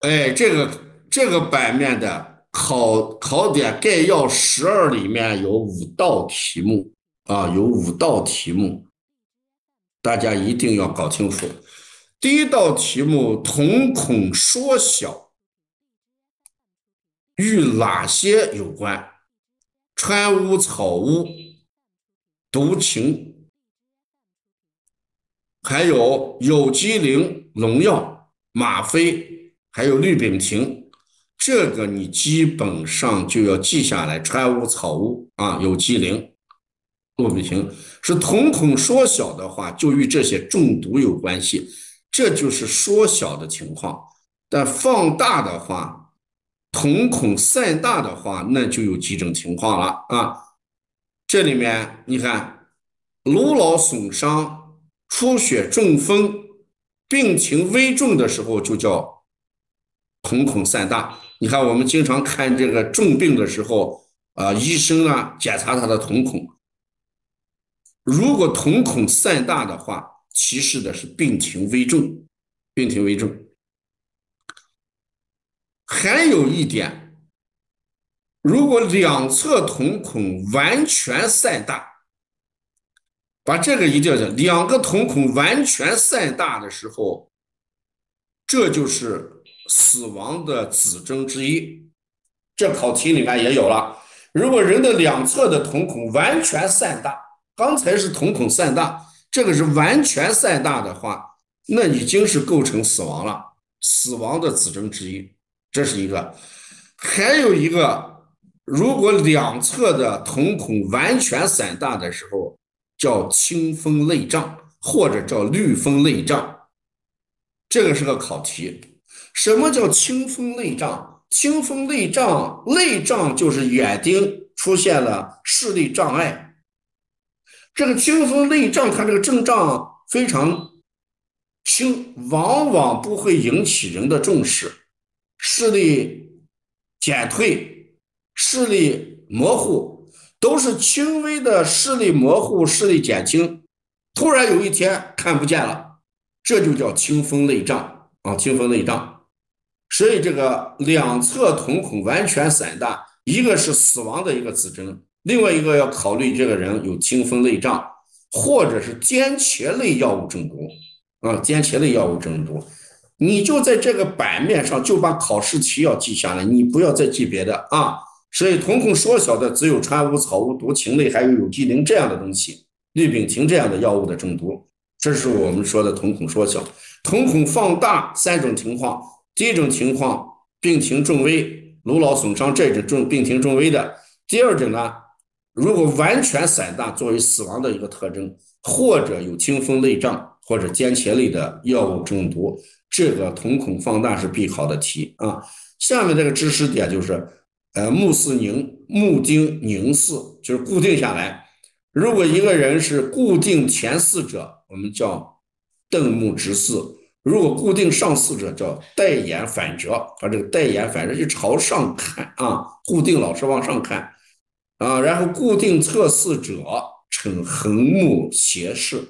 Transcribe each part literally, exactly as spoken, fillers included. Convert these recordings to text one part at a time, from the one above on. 哎，这个这个版面的考考点概要十二里面有五道题目啊，有五道题目，大家一定要搞清楚。第一道题目，瞳孔缩小与哪些有关？川乌、草乌、毒芹，还有有机磷、农药、吗啡，还有氯丙嗪。这个你基本上就要记下来，川乌、草乌啊，有机磷、氯丙嗪，是瞳孔缩小的话，就与这些中毒有关系。这就是缩小的情况，但放大的话，瞳孔散大的话，那就有几种情况了啊。这里面你看，颅脑损伤、出血、中风，病情危重的时候就叫瞳孔散大。你看我们经常看这个重病的时候啊、呃，医生啊检查他的瞳孔，如果瞳孔散大的话，提示的是病情危重，病情危重。还有一点，如果两侧瞳孔完全散大，把这个一定要讲，两个瞳孔完全散大的时候，这就是死亡的指征之一。这考题里面也有了，如果人的两侧的瞳孔完全散大，刚才是瞳孔散大，这个是完全散大的话，那已经是构成死亡了，死亡的指征之一，这是一个。还有一个，如果两侧的瞳孔完全散大的时候，叫清风泪障，或者叫绿风泪障，这个是个考题。什么叫清风泪障？清风泪障，泪障就是眼睛出现了视力障碍。这个清风泪障，它这个症状非常轻，往往不会引起人的重视，视力减退、视力模糊，都是轻微的视力模糊、视力减轻，突然有一天看不见了，这就叫清风泪障啊，清风泪障。所以这个两侧瞳孔完全散大，一个是死亡的一个指征。另外一个要考虑这个人有清风泪障，或者是间茄类药物中毒啊，间茄类药物中毒，你就在这个版面上就把考试题要记下来，你不要再记别的啊。所以瞳孔缩小的只有川乌、草乌、毒芹类，还有有机磷这样的东西，氯丙嗪这样的药物的中毒，这是我们说的瞳孔缩小。瞳孔放大三种情况，第一种情况病情重危，颅脑损伤这种病情重危的；第二种呢，如果完全散大作为死亡的一个特征，或者有清风泪障或者间茄类的药物中毒，这个瞳孔放大是必考的题啊。下面这个知识点就是呃，目视凝、目盯凝视，就是固定下来。如果一个人是固定前视者，我们叫瞪目直视；如果固定上视者，叫带眼反折，把这个带眼反折就朝上看啊，固定老是往上看。啊，然后固定侧视者呈横目斜视，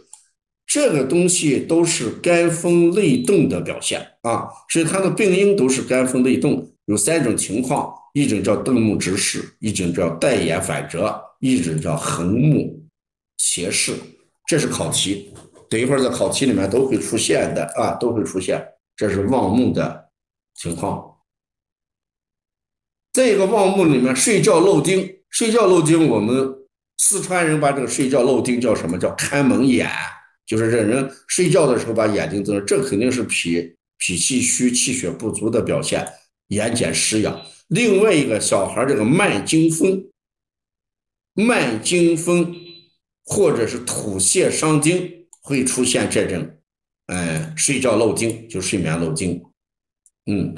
这个东西都是肝风泪动的表现啊，所以它的病因都是肝风泪动，有三种情况，一种叫瞪目直视，一种叫带眼反折，一种叫横目斜视，这是考题，等一会儿在考题里面都会出现的啊，都会出现，这是望目的情况。这个望目里面，睡觉漏盯。睡觉漏睛，我们四川人把这个睡觉漏睛叫什么？叫看蒙眼，就是这人睡觉的时候把眼睛睁，这肯定是脾脾气虚、气血不足的表现，眼睑失养。另外一个，小孩这个慢惊风，慢惊风或者是吐泻伤津，会出现这种，呃，睡觉漏睛，就睡眠漏睛。嗯，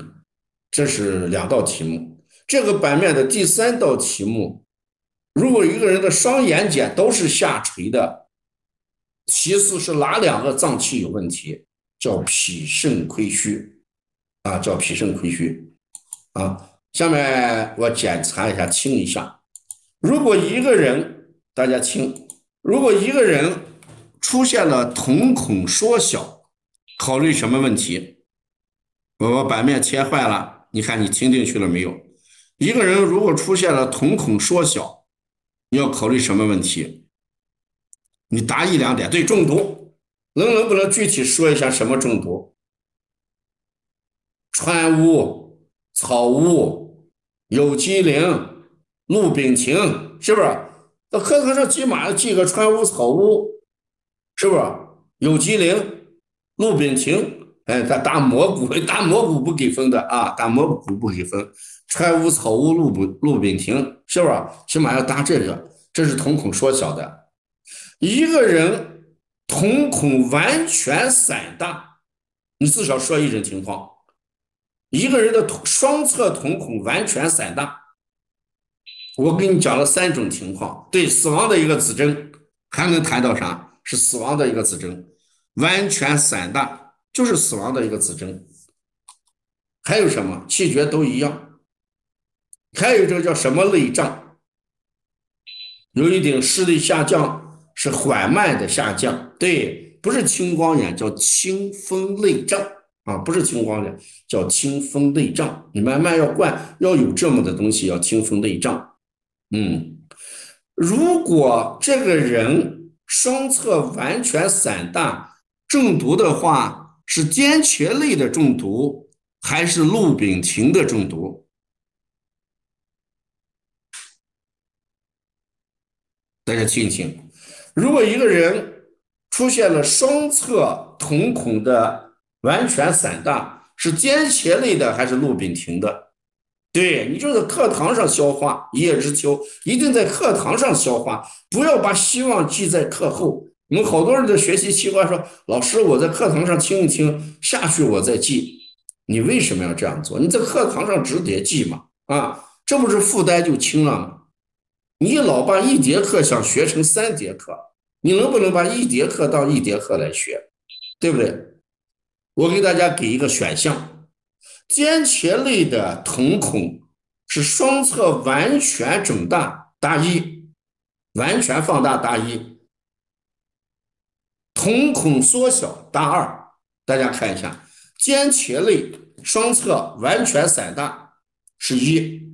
这是两道题目。这个版面的第三道题目，如果一个人的双眼睑都是下垂的，其次是哪两个脏器有问题？叫脾肾亏虚啊，叫脾肾亏虚啊。下面我检查一下，清一下。如果一个人，大家清，如果一个人出现了瞳孔缩小，考虑什么问题？我把版面切坏了，你看你听进去了没有？一个人如果出现了瞳孔缩小，你要考虑什么问题？你答一两点。对，中毒，能能不能具体说一下什么中毒？川乌、草乌、有机磷、氯丙嗪，是不是？那课堂上起码记个川乌、草乌，是不是？有机磷、氯丙嗪。哎，打打蘑菇，打蘑菇不给分的啊！打蘑菇不给分，川乌、草乌、氯丙氯丙嗪，是吧？起码要搭这个，这是瞳孔缩小的。一个人瞳孔完全散大，你至少说一种情况。一个人的双侧瞳孔完全散大，我给你讲了三种情况。对死亡的一个指征，还能谈到啥？是死亡的一个指征，完全散大。就是死亡的一个指征，还有什么气绝都一样，还有一种叫什么类障，有一点视力下降是缓慢的下降，对，不是青光眼，叫青风类障啊，不是青光眼，叫青风类障，你慢慢要惯，要有这么的东西，要青风类障。嗯，如果这个人双侧完全散大中毒的话，是坚茄类的中毒还是氯丙嗪的中毒？大家听一听，如果一个人出现了双侧瞳孔的完全散大，是坚茄类的还是氯丙嗪的？对，你就在课堂上消化，一叶知秋，一定在课堂上消化，不要把希望寄在课后。我们好多人的学习习惯说，老师我在课堂上听一听，下去我再记。你为什么要这样做？你在课堂上只得记嘛，啊，这不是负担就轻了吗？你老把一节课想学成三节课，你能不能把一节课当一节课来学，对不对？我给大家给一个选项，坚茄类的瞳孔是双侧完全整大，答一，完全放大，答一。瞳孔缩小，大二，大家看一下，坚茄类双侧完全散大是一，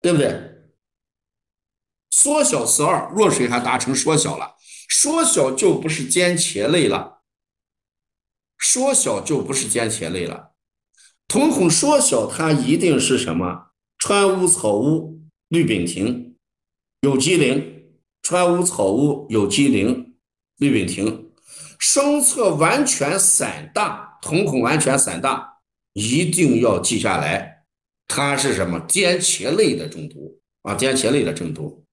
对不对？缩小是二，弱水还达成缩小了，缩小就不是坚茄类了，缩小就不是坚茄类了。瞳孔缩小，它一定是什么？川乌、草乌、氯丙嗪、有机磷，川乌、草乌、有机磷。氯丙嗪，双侧完全散大，瞳孔完全散大，一定要记下来，它是什么？坚茄类的中毒啊，坚茄类的中毒。